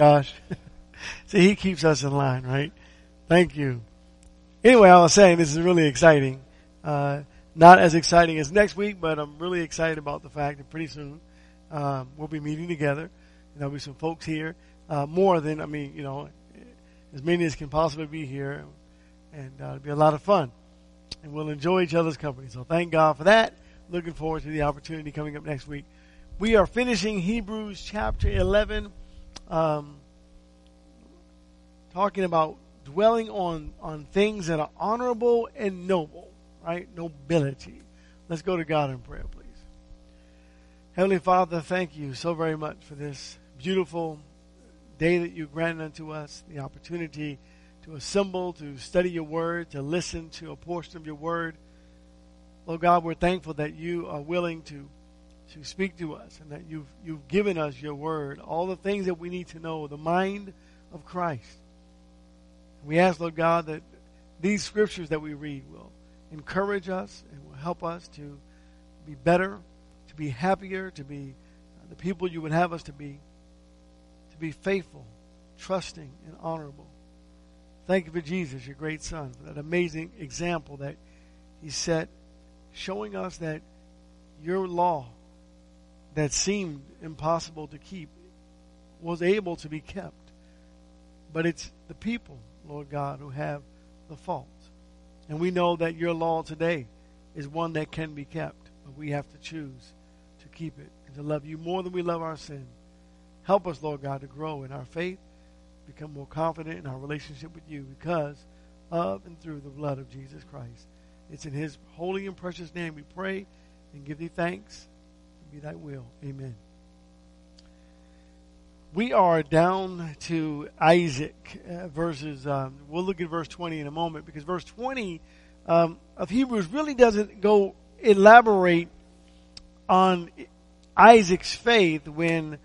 Josh. See, he keeps us in line, right? Thank you. Anyway, I was saying this is really exciting. Not as exciting as next week, but I'm really excited about the fact that pretty soon we'll be meeting together. There'll be some folks here, as many as can possibly be here, and it'll be a lot of fun. And we'll enjoy each other's company. So thank God for that. Looking forward to the opportunity coming up next week. We are finishing Hebrews chapter 11, talking about dwelling on things that are honorable and noble, right? Nobility. Let's go to God in prayer, please. Heavenly Father, thank you so very much for this beautiful day that you granted unto us, the opportunity to assemble, to study your word, to listen to a portion of your word. Lord God, we're thankful that you are willing to speak to us and that you've given us your word, all the things that we need to know, the mind of Christ. We ask, Lord God, that these scriptures that we read will encourage us and will help us to be better, to be happier, to be the people you would have us to be faithful, trusting, and honorable. Thank you for Jesus, your great son, for that amazing example that he set, showing us that your law that seemed impossible to keep was able to be kept. But it's the people, Lord God, who have the fault. And we know that your law today is one that can be kept, but we have to choose to keep it and to love you more than we love our sin. Help us, Lord God, to grow in our faith, become more confident in our relationship with you because of and through the blood of Jesus Christ. It's in his holy and precious name we pray and give thee thanks. Be thy will. Amen. We are down to Isaac verses. We'll look at verse 20 in a moment because verse 20 of Hebrews really doesn't go elaborate on Isaac's faith when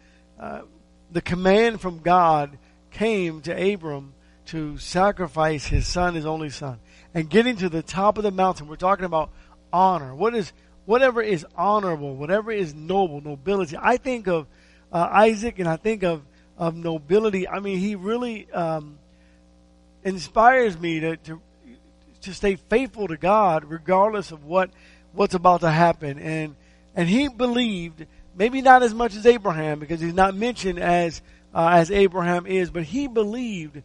the command from God came to Abram to sacrifice his son, his only son. And getting to the top of the mountain, we're talking about honor. Whatever is honorable, whatever is noble, nobility. I think of Isaac and I think of nobility. I mean, he really inspires me to stay faithful to God regardless of what's about to happen. And he believed, maybe not as much as Abraham because he's not mentioned as Abraham is, but he believed.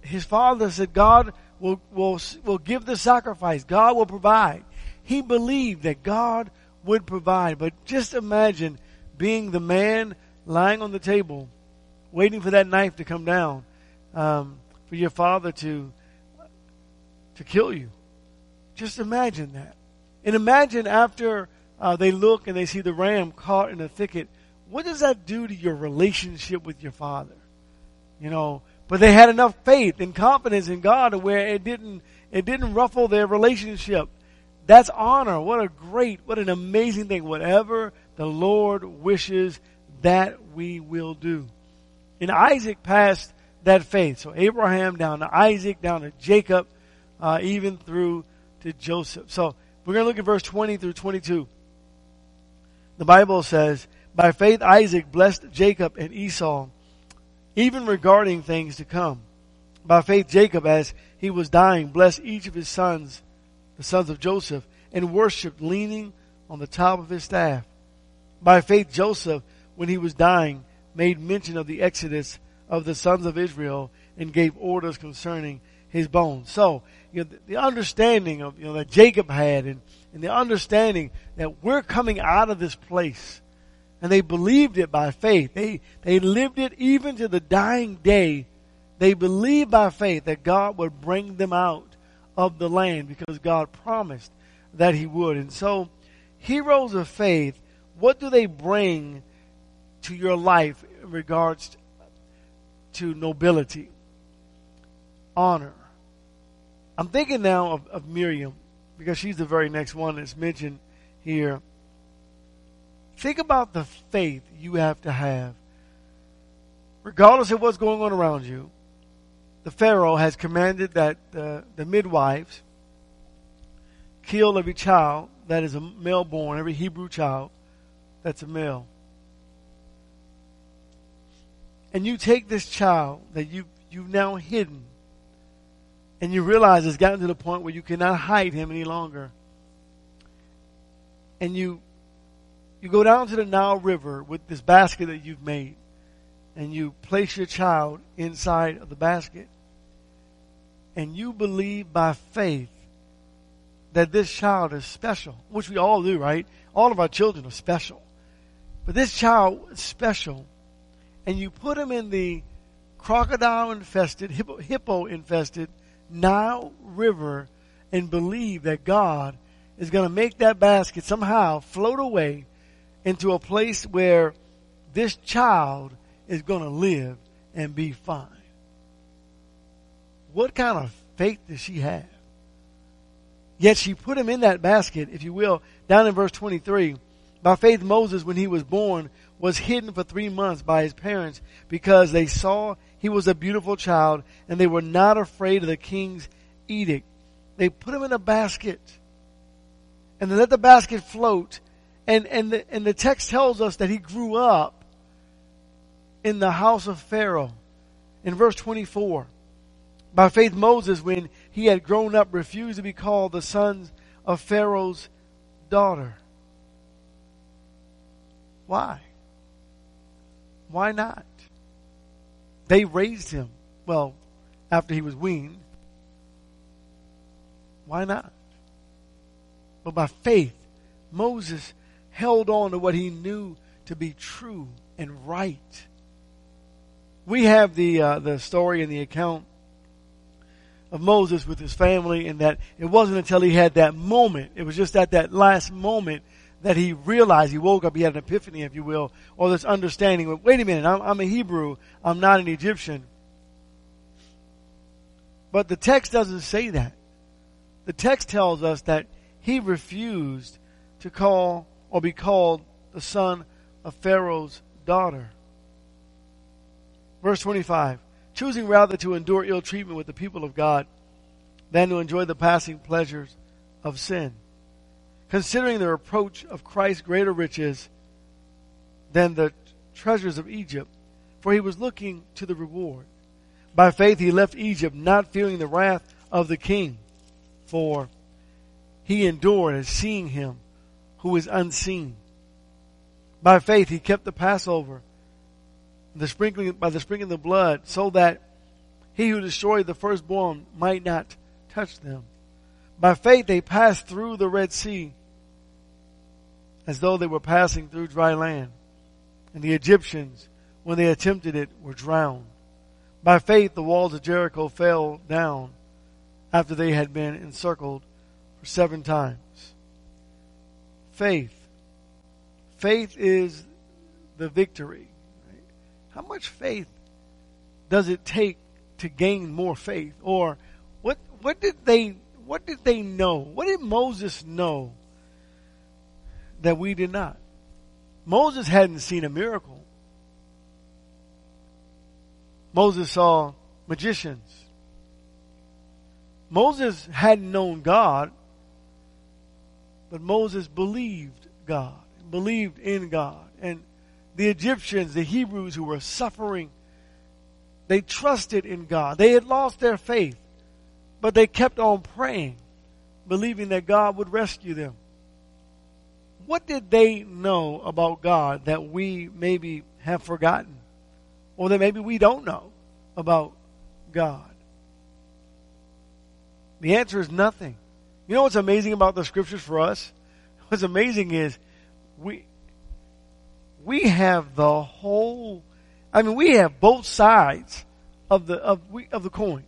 His father said, God will give the sacrifice. God will provide. He believed that God would provide. But just imagine being the man lying on the table, waiting for that knife to come down, for your father to kill you. Just imagine that. And imagine after they look and they see the ram caught in a thicket, what does that do to your relationship with your father? You know, but they had enough faith and confidence in God where it didn't ruffle their relationship. That's honor. What an amazing thing. Whatever the Lord wishes, that we will do. And Isaac passed that faith. So Abraham down to Isaac, down to Jacob, even through to Joseph. So we're going to look at verse 20 through 22. The Bible says, by faith Isaac blessed Jacob and Esau, even regarding things to come. By faith Jacob, as he was dying, blessed each of his sons, the sons of Joseph, and worshipped, leaning on the top of his staff. By faith Joseph, when he was dying, made mention of the exodus of the sons of Israel and gave orders concerning his bones. So, the understanding of that Jacob had and the understanding that we're coming out of this place. And they believed it by faith. They lived it even to the dying day. They believed by faith that God would bring them out of the land because God promised that he would. And so, heroes of faith, what do they bring to your life in regards to nobility? Honor. I'm thinking now of Miriam because she's the very next one that's mentioned here. Think about the faith you have to have. Regardless of what's going on around you, the Pharaoh has commanded that the midwives kill every child that is a male born, every Hebrew child that's a male. and you take this child that you've now hidden, and you realize it's gotten to the point where you cannot hide him any longer, and you go down to the Nile River with this basket that you've made, and you place your child inside of the basket, and you believe by faith that this child is special, which we all do, right? All of our children are special. But this child is special, and you put him in the crocodile-infested, hippo-infested Nile River and believe that God is going to make that basket somehow float away into a place where this child is going to live and be fine. What kind of faith does she have? Yet she put him in that basket, if you will, down in verse 23. By faith Moses, when he was born, was hidden for 3 months by his parents because they saw he was a beautiful child and they were not afraid of the king's edict. They put him in a basket and they let the basket float. And the text tells us that he grew up in the house of Pharaoh. In verse 24, by faith Moses, when he had grown up, refused to be called the son of Pharaoh's daughter. Why? Why not? They raised him. Well, after he was weaned. Why not? But by faith, Moses held on to what he knew to be true and right. We have the story and the account of Moses with his family, and that it wasn't until he had that moment, it was just at that last moment that he realized, he woke up, he had an epiphany, if you will, or this understanding of, wait a minute, I'm a Hebrew, I'm not an Egyptian. But the text doesn't say that. The text tells us that he refused to call or be called the son of Pharaoh's daughter. Verse 25. Choosing rather to endure ill treatment with the people of God than to enjoy the passing pleasures of sin. Considering the reproach of Christ greater riches than the treasures of Egypt, for he was looking to the reward. By faith he left Egypt, not fearing the wrath of the king, for he endured as seeing him who is unseen. By faith he kept the Passover, by the sprinkling of the blood, so that he who destroyed the firstborn might not touch them. By faith they passed through the Red Sea as though they were passing through dry land. And the Egyptians, when they attempted it, were drowned. By faith the walls of Jericho fell down after they had been encircled for 7 times. Faith. Faith is the victory. How much faith does it take to gain more faith? Or what did they know? What did Moses know that we did not? Moses hadn't seen a miracle. Moses saw magicians. Moses hadn't known God, but Moses believed God, believed in God. And the Egyptians, the Hebrews who were suffering, they trusted in God. They had lost their faith, but they kept on praying, believing that God would rescue them. What did they know about God that we maybe have forgotten, or that maybe we don't know about God? The answer is nothing. You know what's amazing about the scriptures for us? What's amazing is we have the whole, we have both sides of the coin.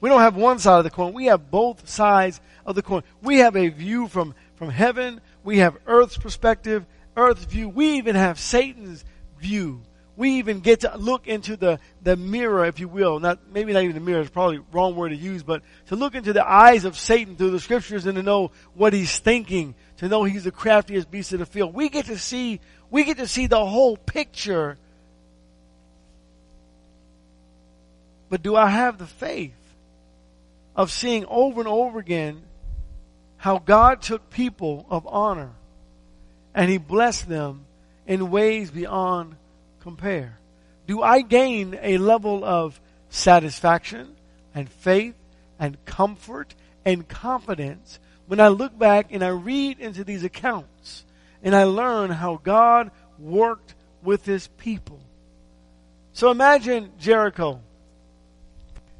We don't have one side of the coin. We have both sides of the coin. We have a view from heaven. We have earth's perspective, earth's view. We even have Satan's view. We even get to look into the mirror, if you will. Maybe not even the mirror. It's probably the wrong word to use, but to look into the eyes of Satan through the scriptures and to know what he's thinking, to know he's the craftiest beast of the field. We get to see the whole picture. But do I have the faith of seeing over and over again how God took people of honor and he blessed them in ways beyond compare? do I gain a level of satisfaction and faith and comfort and confidence when I look back and I read into these accounts and I learn how God worked with his people? So imagine Jericho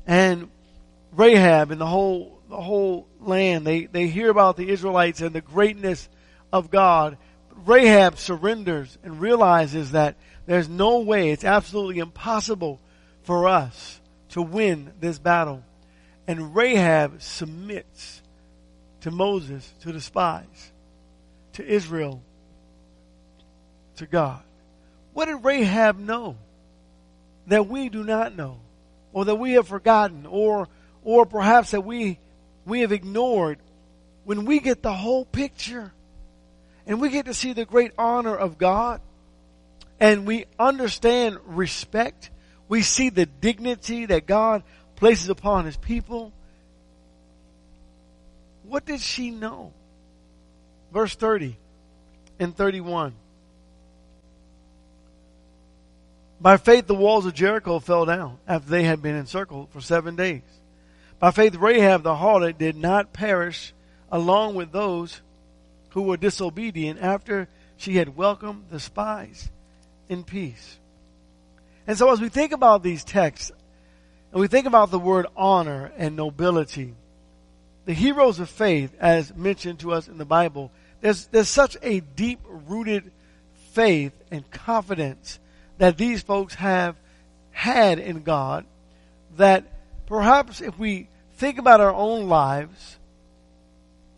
and Rahab and the whole land. They hear about the Israelites and the greatness of God. But Rahab surrenders and realizes that there's no way, it's absolutely impossible for us to win this battle. And Rahab submits to Moses, to the spies, to Israel, to God. What did Rahab know that we do not know, or that we have forgotten, or perhaps that we have ignored? When we get the whole picture and we get to see the great honor of God and we understand respect, we see the dignity that God places upon his people. What did she know? Verse 30 and 31. By faith, the walls of Jericho fell down after they had been encircled for 7 days. By faith, Rahab the harlot did not perish along with those who were disobedient after she had welcomed the spies in peace. And so as we think about these texts, and we think about the word honor and nobility, the heroes of faith, as mentioned to us in the Bible, there's such a deep-rooted faith and confidence that these folks have had in God, that perhaps if we think about our own lives,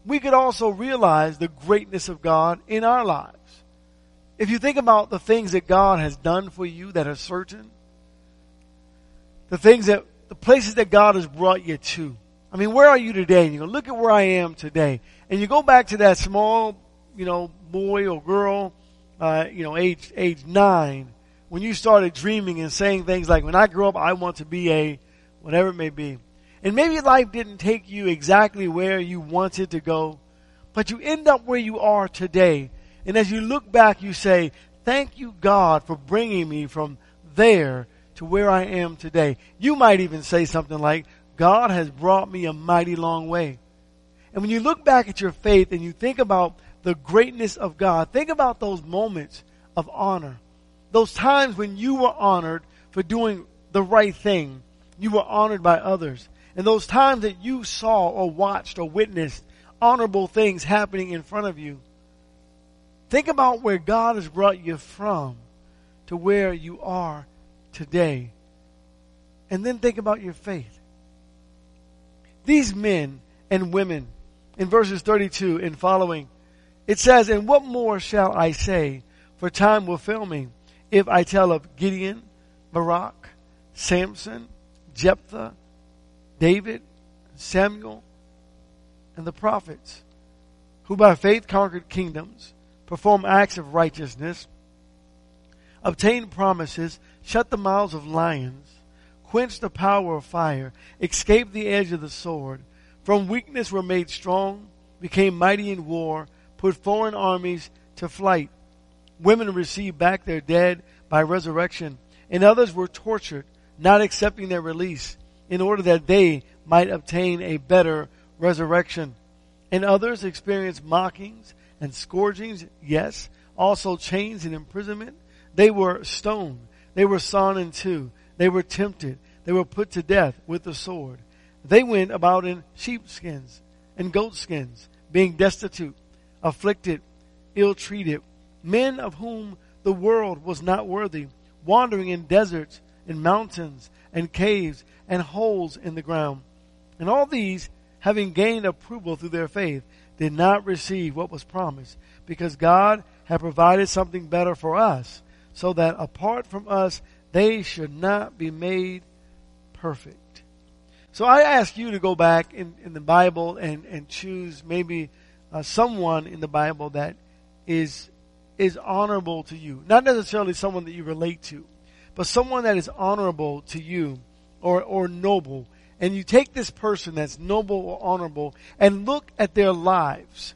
we could also realize the greatness of God in our lives. If you think about the things that God has done for you that are certain, the places that God has brought you to. I mean, where are you today? And you go, look at where I am today. And you go back to that small, boy or girl, age 9, when you started dreaming and saying things like, when I grow up, I want to be a whatever it may be. And maybe life didn't take you exactly where you wanted to go, but you end up where you are today. And as you look back, you say, thank you, God, for bringing me from there to where I am today. You might even say something like, God has brought me a mighty long way. And when you look back at your faith and you think about the greatness of God, think about those moments of honor. Those times when you were honored for doing the right thing. You were honored by others. And those times that you saw or watched or witnessed honorable things happening in front of you. Think about where God has brought you from to where you are today. And then think about your faith. These men and women, in verses 32 and following, it says, and what more shall I say? For time will fail me if I tell of Gideon, Barak, Samson, Jephthah, David, Samuel, and the prophets, who by faith conquered kingdoms, performed acts of righteousness, obtained promises, shut the mouths of lions, quenched the power of fire, escaped the edge of the sword, from weakness were made strong, became mighty in war, put foreign armies to flight. Women received back their dead by resurrection, and others were tortured, not accepting their release, in order that they might obtain a better resurrection. And others experienced mockings and scourgings, yes, also chains and imprisonment. They were stoned. They were sawn in two. They were tempted. They were put to death with the sword. They went about in sheepskins and goatskins, being destitute, afflicted, ill-treated, men of whom the world was not worthy, wandering in deserts and mountains and caves and holes in the ground. And all these, having gained approval through their faith, did not receive what was promised, because God had provided something better for us, so that apart from us, they should not be made perfect. So I ask you to go back in the Bible and choose maybe someone in the Bible that is honorable to you. Not necessarily someone that you relate to, but someone that is honorable to you or noble. And you take this person that's noble or honorable and look at their lives.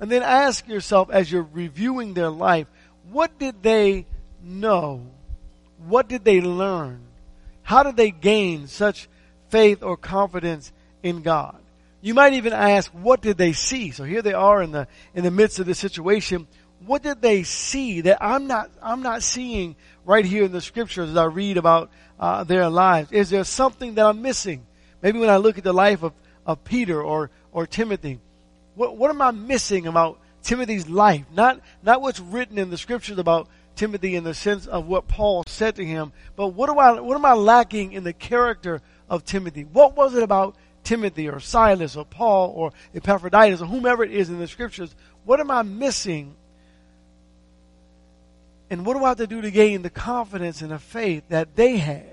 And then ask yourself, as you're reviewing their life, what did they know What did they learn? How did they gain such faith or confidence in God? You might even ask, what did they see? So here they are in the midst of this situation. What did they see that I'm not seeing right here in the scriptures as I read about their lives? Is there something that I'm missing? Maybe when I look at the life of Peter or Timothy, what am I missing about Timothy's life? Not what's written in the scriptures about Timothy in the sense of what Paul said to him, but what am I lacking in the character of Timothy? What was it about Timothy or Silas or Paul or Epaphroditus or whomever it is in the scriptures? What am I missing? And what do I have to do to gain the confidence and the faith that they had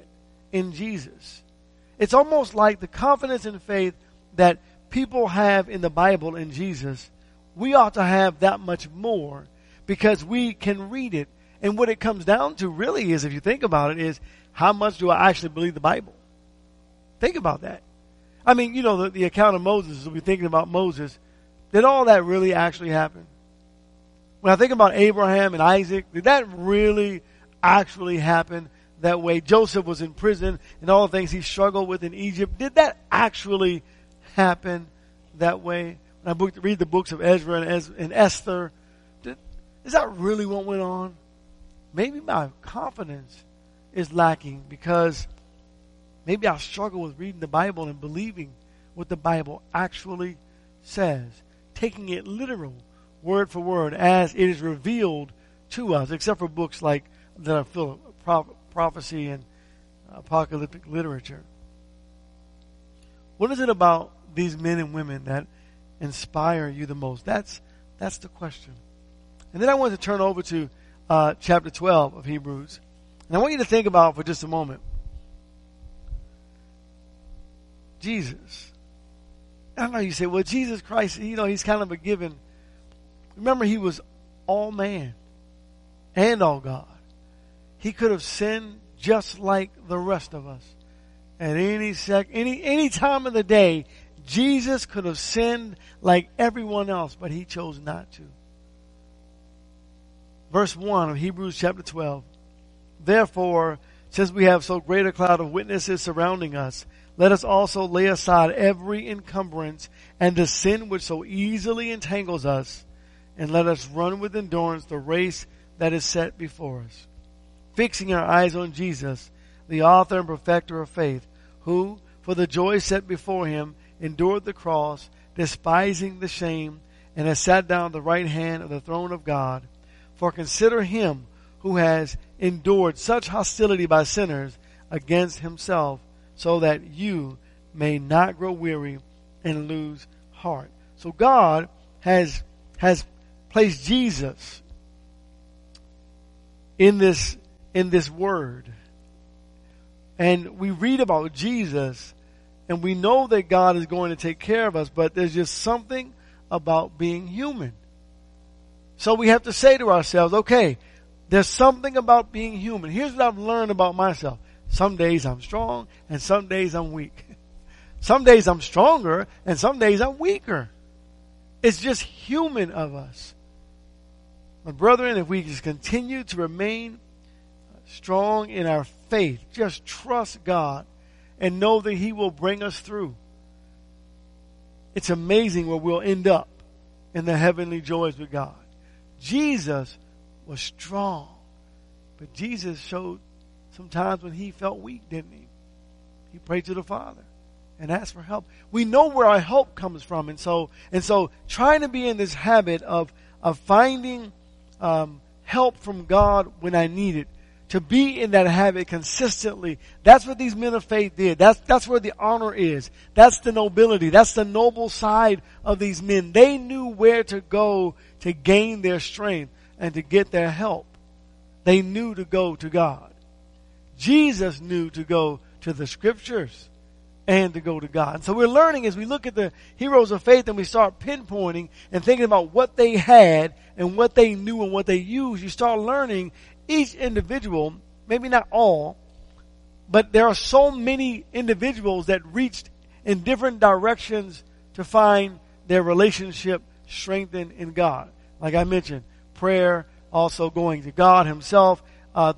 in Jesus? It's almost like the confidence and faith that people have in the Bible in Jesus. We ought to have that much more because we can read it. And what it comes down to really is, if you think about it, is how much do I actually believe the Bible? Think about that. I mean, you know, the account of Moses, we'll be thinking about Moses. Did all that really actually happen? When I think about Abraham and Isaac, did that really actually happen that way? Joseph was in prison and all the things he struggled with in Egypt. Did that actually happen that way? When I read the books of Ezra and Esther, is that really what went on? Maybe my confidence is lacking because maybe I struggle with reading the Bible and believing what the Bible actually says, taking it literal, word for word, as it is revealed to us, except for books like that are full of prophecy and apocalyptic literature. What is it about these men and women that inspire you the most? That's the question. And then I want to turn over to chapter 12 of Hebrews. And I want you to think about for just a moment. Jesus. I know you say, well, Jesus Christ, you know, he's kind of a given. Remember, he was all man and all God. He could have sinned just like the rest of us. At any time of the day, Jesus could have sinned like everyone else, but he chose not to. Verse 1 of Hebrews chapter 12. Therefore, since we have so great a cloud of witnesses surrounding us, let us also lay aside every encumbrance and the sin which so easily entangles us, and let us run with endurance the race that is set before us, fixing our eyes on Jesus, the author and perfecter of faith, who, for the joy set before him, endured the cross, despising the shame, and has sat down at the right hand of the throne of God. For consider him who has endured such hostility by sinners against himself, so that you may not grow weary and lose heart. So God has placed Jesus in this word. And we read about Jesus and we know that God is going to take care of us, but there's just something about being human. So we have to say to ourselves, okay, there's something about being human. Here's what I've learned about myself. Some days I'm strong and some days I'm weak. Some days I'm stronger and some days I'm weaker. It's just human of us. My brethren, if we just continue to remain strong in our faith, just trust God and know that he will bring us through. It's amazing where we'll end up in the heavenly joys with God. Jesus was strong, but Jesus showed some times when he felt weak, didn't he? He prayed to the Father and asked for help. We know where our help comes from, and so trying to be in this habit of finding help from God when I need it, to be in that habit consistently. That's what these men of faith did. That's where the honor is. That's the nobility. That's the noble side of these men. They knew where to go to gain their strength and to get their help. They knew to go to God. Jesus knew to go to the scriptures and to go to God. And so we're learning as we look at the heroes of faith and we start pinpointing and thinking about what they had and what they knew and what they used. You start learning each individual, maybe not all, but there are so many individuals that reached in different directions to find their relationship strengthened in God. Like I mentioned, prayer, also going to God himself,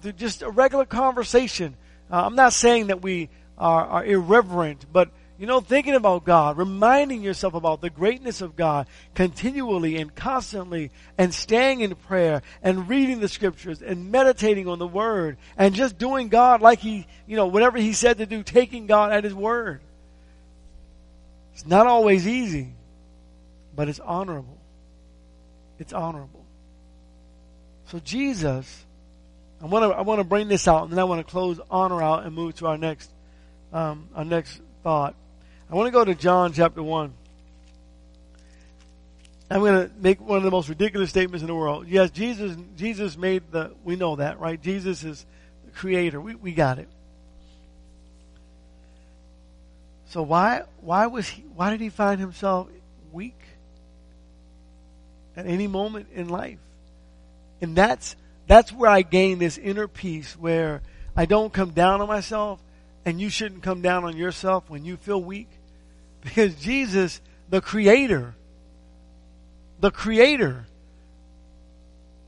through just a regular conversation. I'm not saying that we are irreverent, but, you know, thinking about God, reminding yourself about the greatness of God continually and constantly, and staying in prayer and reading the scriptures and meditating on the word and just doing God like he, you know, whatever he said to do, taking God at his word. It's not always easy, but it's honorable. It's honorable. So Jesus, I want to bring this out, and then I want to close honor out and move to our next thought. I want to go to John chapter 1. I'm going to make one of the most ridiculous statements in the world. Yes, Jesus made the, we know that, right? Jesus is the creator. We got it. So why did he find himself weak at any moment in life? And that's where I gain this inner peace, where I don't come down on myself. And you shouldn't come down on yourself when you feel weak. Because Jesus, the Creator,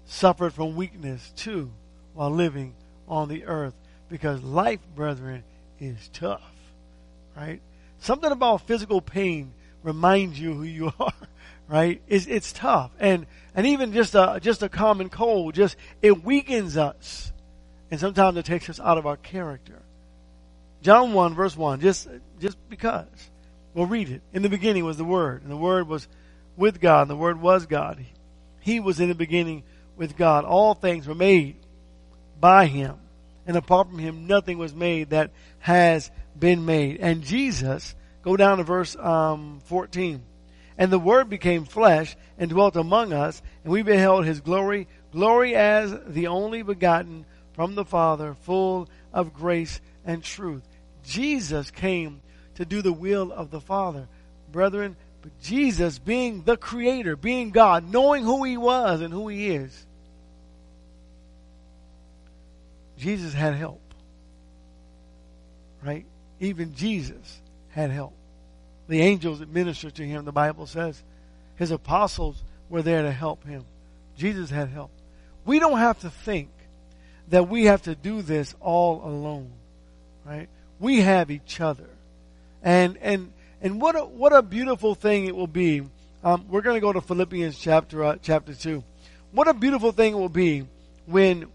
suffered from weakness too while living on the earth. Because life, brethren, is tough. Right? Something about physical pain reminds you who you are. Right? It's tough. And even just a common cold, it weakens us. And sometimes it takes us out of our character. John 1, verse 1, just because. We'll read it. In the beginning was the Word, and the Word was with God, and the Word was God. He was in the beginning with God. All things were made by Him, and apart from Him, nothing was made that has been made. And Jesus, go down to verse 14. And the Word became flesh and dwelt among us, and we beheld His glory, glory as the only begotten from the Father, full of grace and truth. Jesus came to do the will of the Father. Brethren, but Jesus, being the Creator, being God, knowing who He was and who He is, Jesus had help. Right? Even Jesus had help. The angels that ministered to Him, the Bible says, His apostles were there to help Him. Jesus had help. We don't have to think that we have to do this all alone. Right? We have each other, and what a beautiful thing it will be. We're going to go to Philippians chapter 2. What a beautiful thing it will be when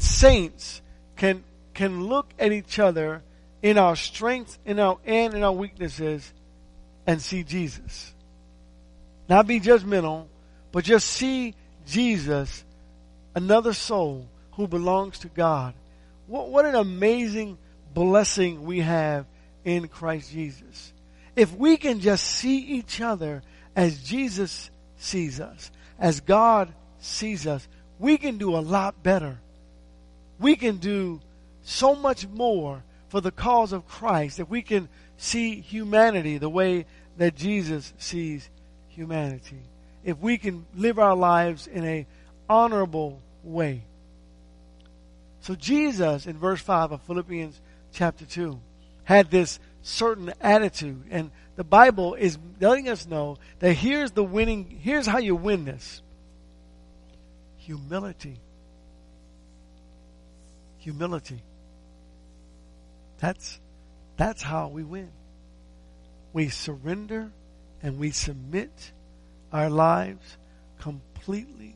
saints can look at each other in our strengths, in our weaknesses, and see Jesus. Not be judgmental, but just see Jesus, another soul who belongs to God. What an amazing blessing we have in Christ Jesus. If we can just see each other as Jesus sees us, as God sees us, we can do a lot better. We can do so much more for the cause of Christ if we can see humanity the way that Jesus sees humanity. If we can live our lives in an honorable way. So Jesus, in verse 5 of Philippians chapter 2, had this certain attitude, and the Bible is letting us know that here's how you win this. Humility. That's how we win. We surrender and we submit our lives completely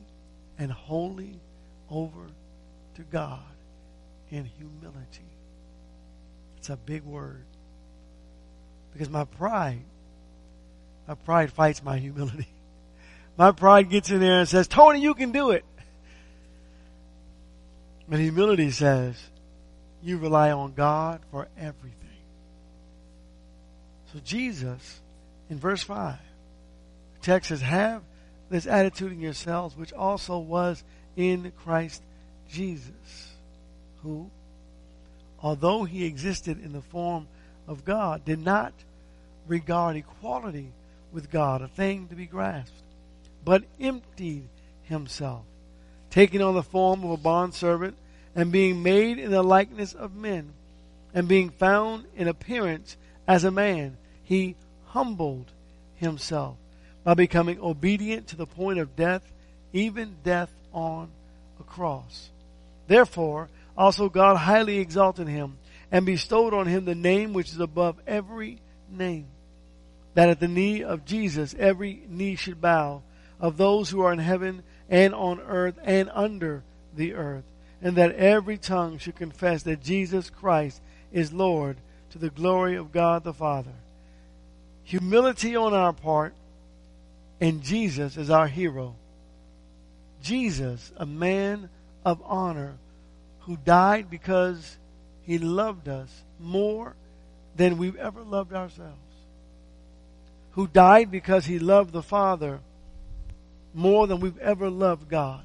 and wholly over to God in humility. It's a big word. Because my pride fights my humility. My pride gets in there and says, Tony, you can do it. But humility says, you rely on God for everything. So Jesus, in verse 5, the text says, have this attitude in yourselves, which also was in Christ Jesus, who, although he existed in the form of God, did not regard equality with God a thing to be grasped, but emptied himself, taking on the form of a bondservant, and being made in the likeness of men, and being found in appearance as a man, he humbled himself by becoming obedient to the point of death, even death on a cross. Therefore, also God highly exalted him and bestowed on him the name which is above every name, that at the knee of Jesus every knee should bow, of those who are in heaven and on earth and under the earth, and that every tongue should confess that Jesus Christ is Lord, to the glory of God the Father. Humility on our part, and Jesus is our hero. Jesus, a man of honor, who died because he loved us more than we've ever loved ourselves. Who died because he loved the Father more than we've ever loved God.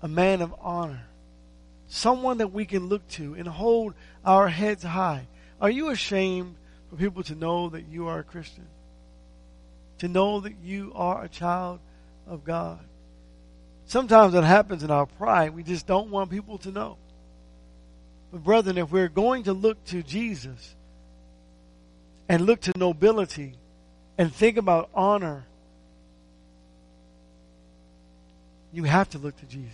A man of honor. Someone that we can look to and hold our heads high. Are you ashamed for people to know that you are a Christian? To know that you are a child of God? Sometimes it happens in our pride. We just don't want people to know. But brethren, if we're going to look to Jesus and look to nobility and think about honor, you have to look to Jesus.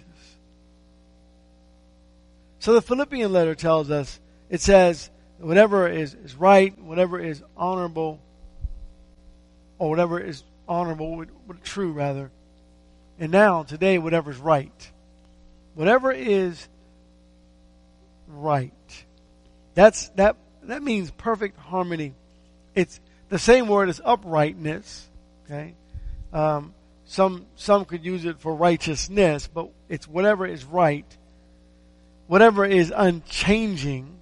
So the Philippian letter tells us, it says, whatever is right, whatever is honorable, or whatever is honorable, true rather, and now, today, whatever's right. Whatever is right. That means perfect harmony. It's the same word as uprightness. Okay? Some could use it for righteousness, but it's whatever is right. Whatever is unchanging.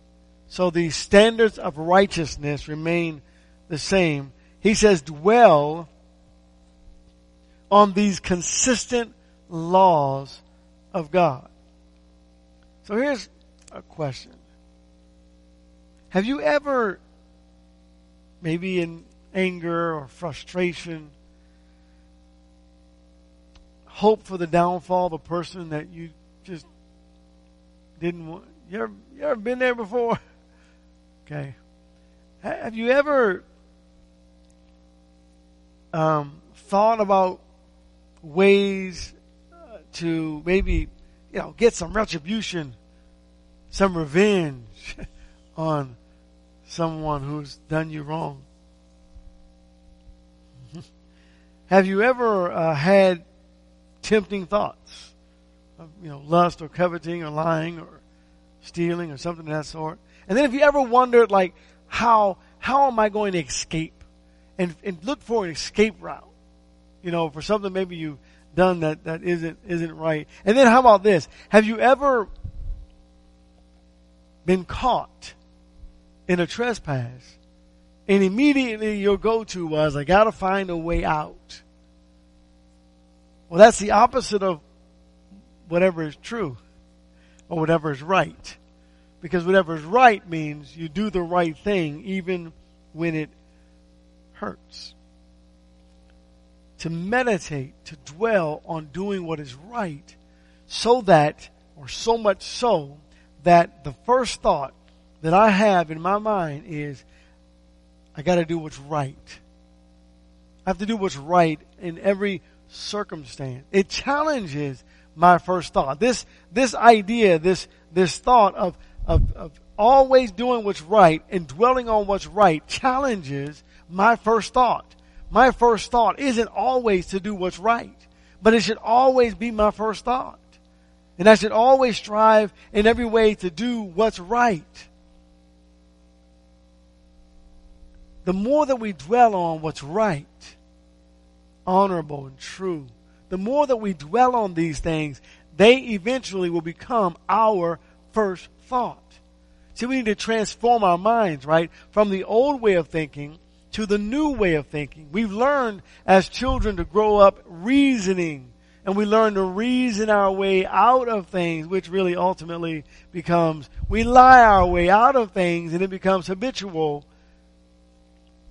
So the standards of righteousness remain the same. He says, dwell on these consistent laws of God. So here's a question. Have you ever, maybe in anger or frustration, hoped for the downfall of a person that you just didn't want? You ever been there before? Okay. Have you ever thought about ways to maybe, get some retribution, some revenge on someone who's done you wrong? Have you ever had tempting thoughts of, lust or coveting or lying or stealing or something of that sort? And then have you ever wondered, how am I going to escape? And look for an escape route. For something maybe you've done that isn't right. And then how about this? Have you ever been caught in a trespass and immediately your go-to was, I gotta find a way out? Well, that's the opposite of whatever is true or whatever is right. Because whatever is right means you do the right thing even when it hurts. To meditate, to dwell on doing what is right, so much so that the first thought that I have in my mind is, I got to do what's right. I have to do what's right in every circumstance. It challenges my first thought. This idea, this thought of always doing what's right and dwelling on what's right challenges my first thought. My first thought isn't always to do what's right, but it should always be my first thought. And I should always strive in every way to do what's right. The more that we dwell on what's right, honorable and true, the more that we dwell on these things, they eventually will become our first thought. See, we need to transform our minds, right? From the old way of thinking to the new way of thinking. We've learned as children to grow up reasoning, and we learn to reason our way out of things, which really ultimately becomes, we lie our way out of things, and it becomes habitual.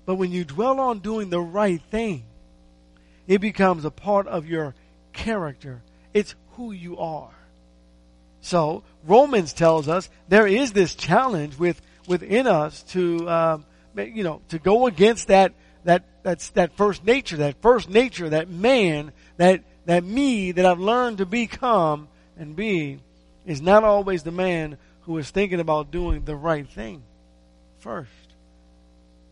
But when you dwell on doing the right thing, it becomes a part of your character. It's who you are. So Romans tells us there is this challenge within us to to go against that first nature, that man, that me that I've learned to become and be, is not always the man who is thinking about doing the right thing first.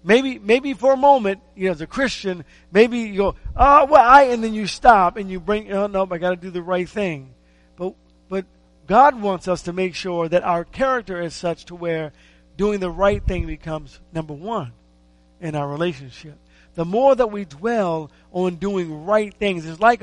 Maybe for a moment, you know, as a Christian, maybe you go, oh, well, and then you stop and you bring, oh, no, I got to do the right thing. But God wants us to make sure that our character is such to where doing the right thing becomes number one in our relationship. The more that we dwell on doing right things, it's like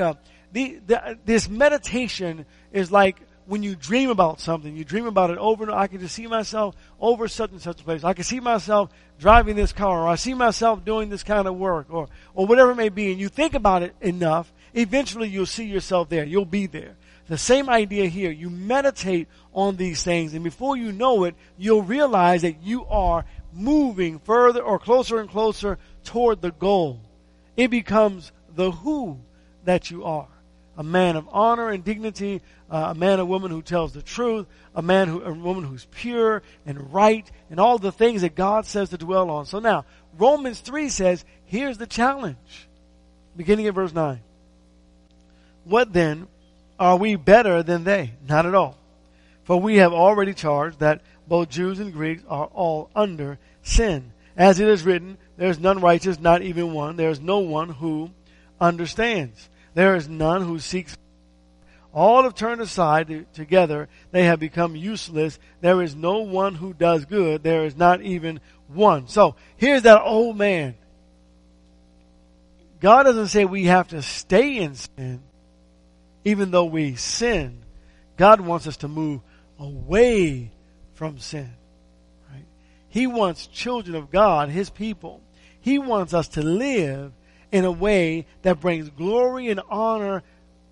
this meditation is like when you dream about something. You dream about it over and over. I can just see myself over such and such a place. I can see myself driving this car, or I see myself doing this kind of work, or whatever it may be. And you think about it enough, eventually you'll see yourself there. You'll be there. The same idea here. You meditate on these things, and before you know it, you'll realize that you are moving further or closer and closer toward the goal. It becomes the who that you are. A man of honor and dignity, a man or woman who tells the truth, a woman who's pure and right, and all the things that God says to dwell on. So now, Romans 3 says, here's the challenge. Beginning at verse 9. What then? Are we better than they? Not at all. For we have already charged that both Jews and Greeks are all under sin. As it is written, there is none righteous, not even one. There is no one who understands. There is none who seeks. All have turned aside together. They have become useless. There is no one who does good. There is not even one. So here's that old man. God doesn't say we have to stay in sin, even though we sin. God wants us to move away from sin. Right? He wants children of God, His people. He wants us to live in a way that brings glory and honor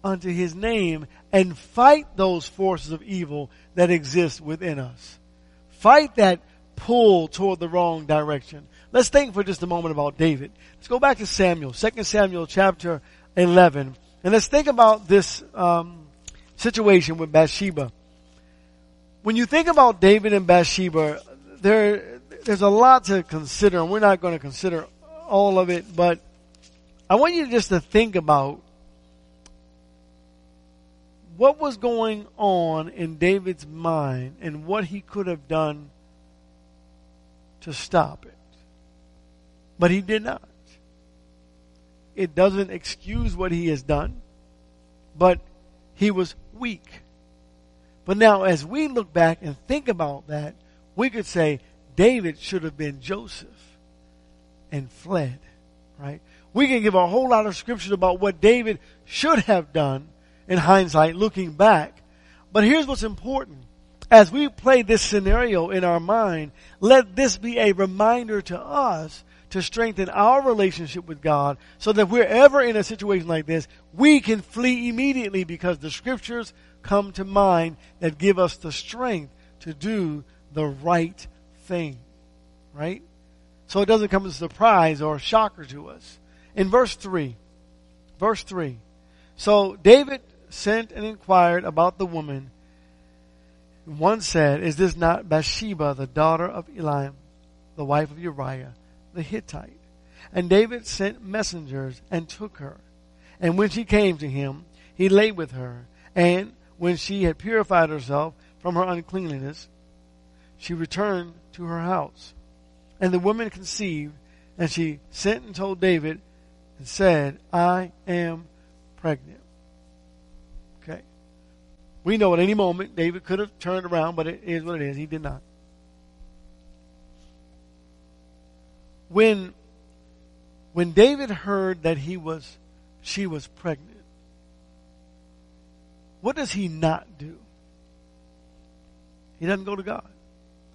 unto His name, and fight those forces of evil that exist within us. Fight that pull toward the wrong direction. Let's think for just a moment about David. Let's go back to Samuel, 2 Samuel chapter 11. And let's think about this situation with Bathsheba. When you think about David and Bathsheba, there's a lot to consider, and we're not going to consider all of it, but I want you just to think about what was going on in David's mind and what he could have done to stop it. But he did not. It doesn't excuse what he has done, but he was weak. But now as we look back and think about that, we could say David should have been Joseph and fled, right? We can give a whole lot of scripture about what David should have done in hindsight, looking back. But here's what's important. As we play this scenario in our mind, let this be a reminder to us to strengthen our relationship with God so that if we're ever in a situation like this, we can flee immediately because the scriptures come to mind that give us the strength to do the right thing, right? So it doesn't come as a surprise or a shocker to us. In verse 3, so David sent and inquired about the woman. One said, is this not Bathsheba, the daughter of Eliam, the wife of Uriah, the Hittite? And David sent messengers and took her. And when she came to him, he lay with her. And when she had purified herself from her uncleanliness, she returned to her house. And the woman conceived, and she sent and told David, and said, I am pregnant. Okay. We know at any moment David could have turned around, but it is what it is. He did not. When David heard that she was pregnant, what does he not do? He doesn't go to God.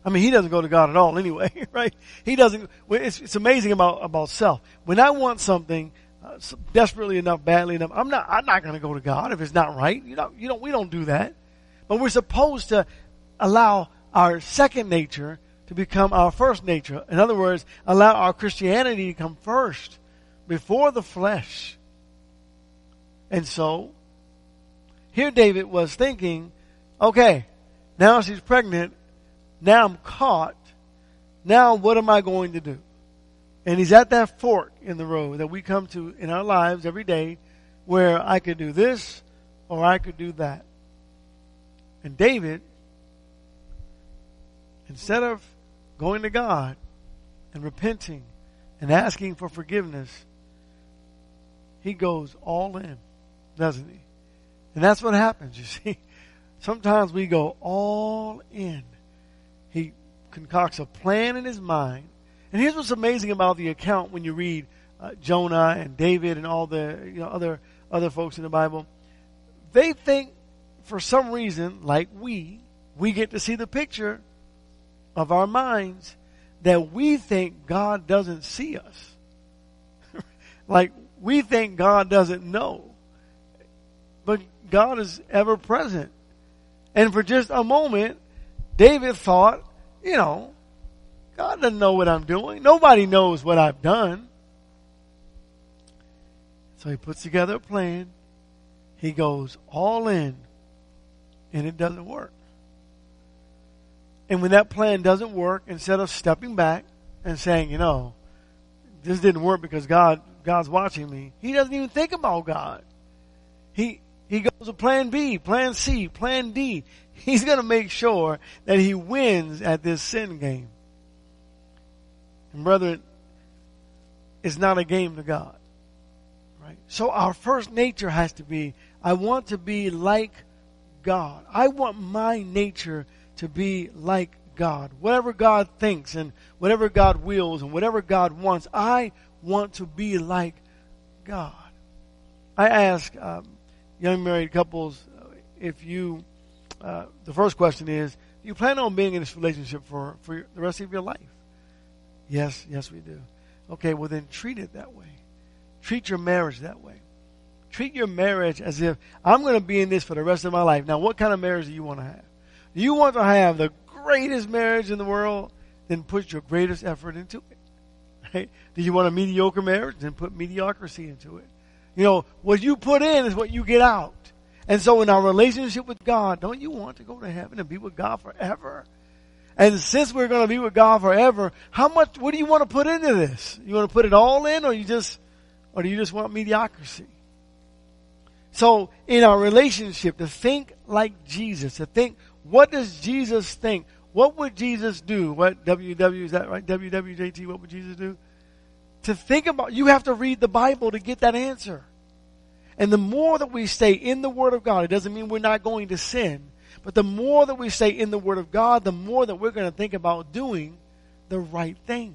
I mean, he doesn't go to God at all anyway, right? He doesn't. It's amazing about self. When I want something desperately enough, badly enough, I'm not going to go to God if it's not right. We don't do that. But we're supposed to allow our second nature to become our first nature. In other words, allow our Christianity to come first before the flesh. And so, here David was thinking, okay, now she's pregnant. Now I'm caught. Now what am I going to do? And he's at that fork in the road that we come to in our lives every day where I could do this or I could do that. And David, instead of going to God and repenting and asking for forgiveness, he goes all in, doesn't he? And that's what happens, you see. Sometimes we go all in. He concocts a plan in his mind. And here's what's amazing about the account when you read Jonah and David and all the other folks in the Bible. They think, for some reason, like we get to see the picture of our minds that we think God doesn't see us. Like we think God doesn't know. But God is ever present. And for just a moment, David thought, God doesn't know what I'm doing. Nobody knows what I've done. So he puts together a plan. He goes all in. And it doesn't work. And when that plan doesn't work, instead of stepping back and saying, this didn't work because God's watching me, he doesn't even think about God. He goes to plan B, plan C, plan D. He's going to make sure that he wins at this sin game. And brethren, it's not a game to God. Right? So our first nature has to be, I want to be like God. I want my nature to be like God. Whatever God thinks and whatever God wills and whatever God wants, I want to be like God. I ask young married couples, if you, the first question is, do you plan on being in this relationship for the rest of your life? Yes, we do. Okay, well then treat it that way. Treat your marriage that way. Treat your marriage as if, I'm going to be in this for the rest of my life. Now, what kind of marriage do you want to have? Do you want to have the greatest marriage in the world? Then put your greatest effort into it. Right? Do you want a mediocre marriage? Then put mediocrity into it. What you put in is what you get out. And so in our relationship with God, don't you want to go to heaven and be with God forever? And since we're going to be with God forever, what do you want to put into this? You want to put it all in, or do you just want mediocrity? So in our relationship, to think like Jesus, to think, what does Jesus think? What would Jesus do? What WW, is that right? WWJT, what would Jesus do? To think about, you have to read the Bible to get that answer. And the more that we stay in the Word of God, it doesn't mean we're not going to sin, but the more that we stay in the Word of God, the more that we're going to think about doing the right thing.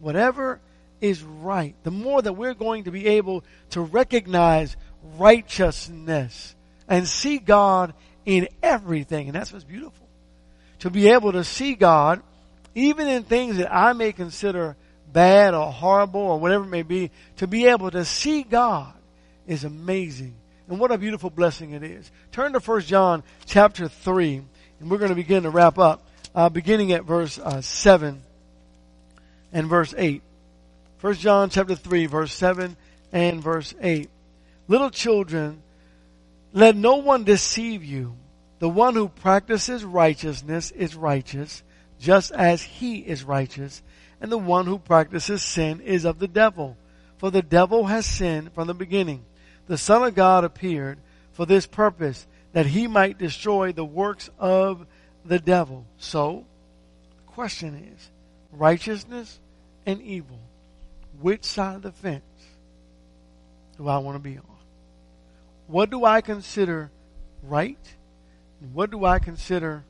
Whatever is right. The more that we're going to be able to recognize righteousness and see God in everything. And that's what's beautiful. To be able to see God, even in things that I may consider bad or horrible or whatever it may be, to be able to see God is amazing. And what a beautiful blessing it is. Turn to 1 John chapter 3, and we're going to begin to wrap up, beginning at verse 7 and verse 8. 1 John chapter 3, verse 7 and verse 8. Little children, let no one deceive you. The one who practices righteousness is righteous, just as he is righteous. And the one who practices sin is of the devil, for the devil has sinned from the beginning. The Son of God appeared for this purpose, that he might destroy the works of the devil. So, the question is, righteousness and evil, which side of the fence do I want to be on? What do I consider right? And what do I consider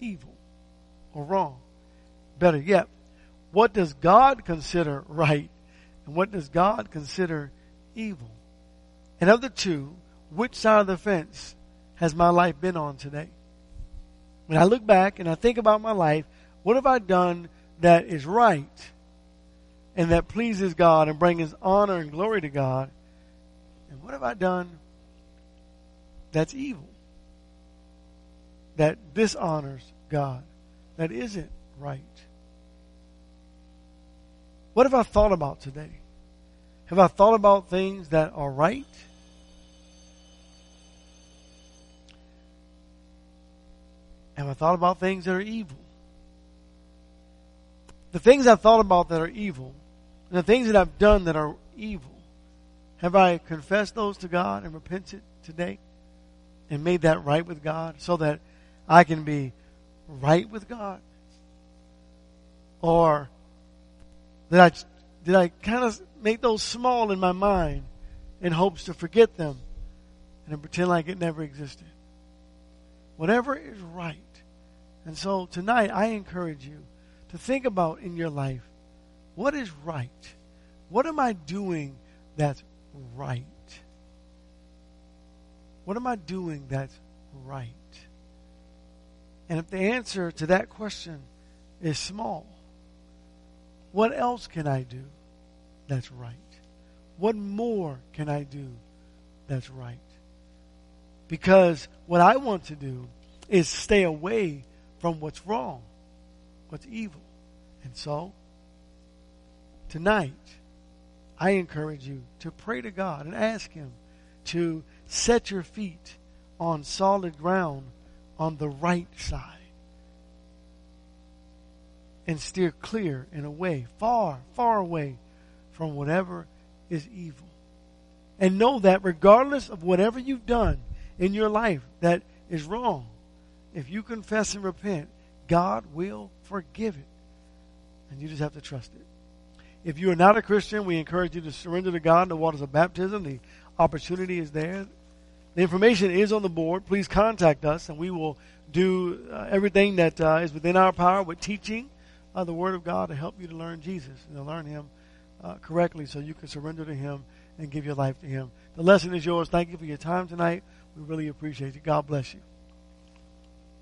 evil or wrong? Better yet, what does God consider right? And what does God consider evil? And of the two, which side of the fence has my life been on today? When I look back and I think about my life, what have I done that is right and that pleases God and brings honor and glory to God? And what have I done that's evil, that dishonors God, that isn't right? What have I thought about today? Have I thought about things that are right? Have I thought about things that are evil? The things I've thought about that are evil, and the things that I've done that are evil, have I confessed those to God and repented today? and made that right with God so that I can be right with God? Or did I kind of make those small in my mind in hopes to forget them and pretend like it never existed? Whatever is right. And so tonight I encourage you to think about in your life, what is right? What am I doing that's right? What am I doing that's right? And if the answer to that question is small, what else can I do that's right? What more can I do that's right? Because what I want to do is stay away from what's wrong, what's evil. And so, tonight, I encourage you to pray to God and ask Him to set your feet on solid ground on the right side and steer clear and away, far, far away from whatever is evil. And know that regardless of whatever you've done in your life that is wrong, if you confess and repent, God will forgive it. And you just have to trust it. If you are not a Christian, we encourage you to surrender to God in the waters of baptism. The opportunity is there. The information is on the board. Please contact us, and we will do everything that is within our power with teaching the Word of God to help you to learn Jesus and to learn Him correctly so you can surrender to Him and give your life to Him. The lesson is yours. Thank you for your time tonight. We really appreciate you. God bless you.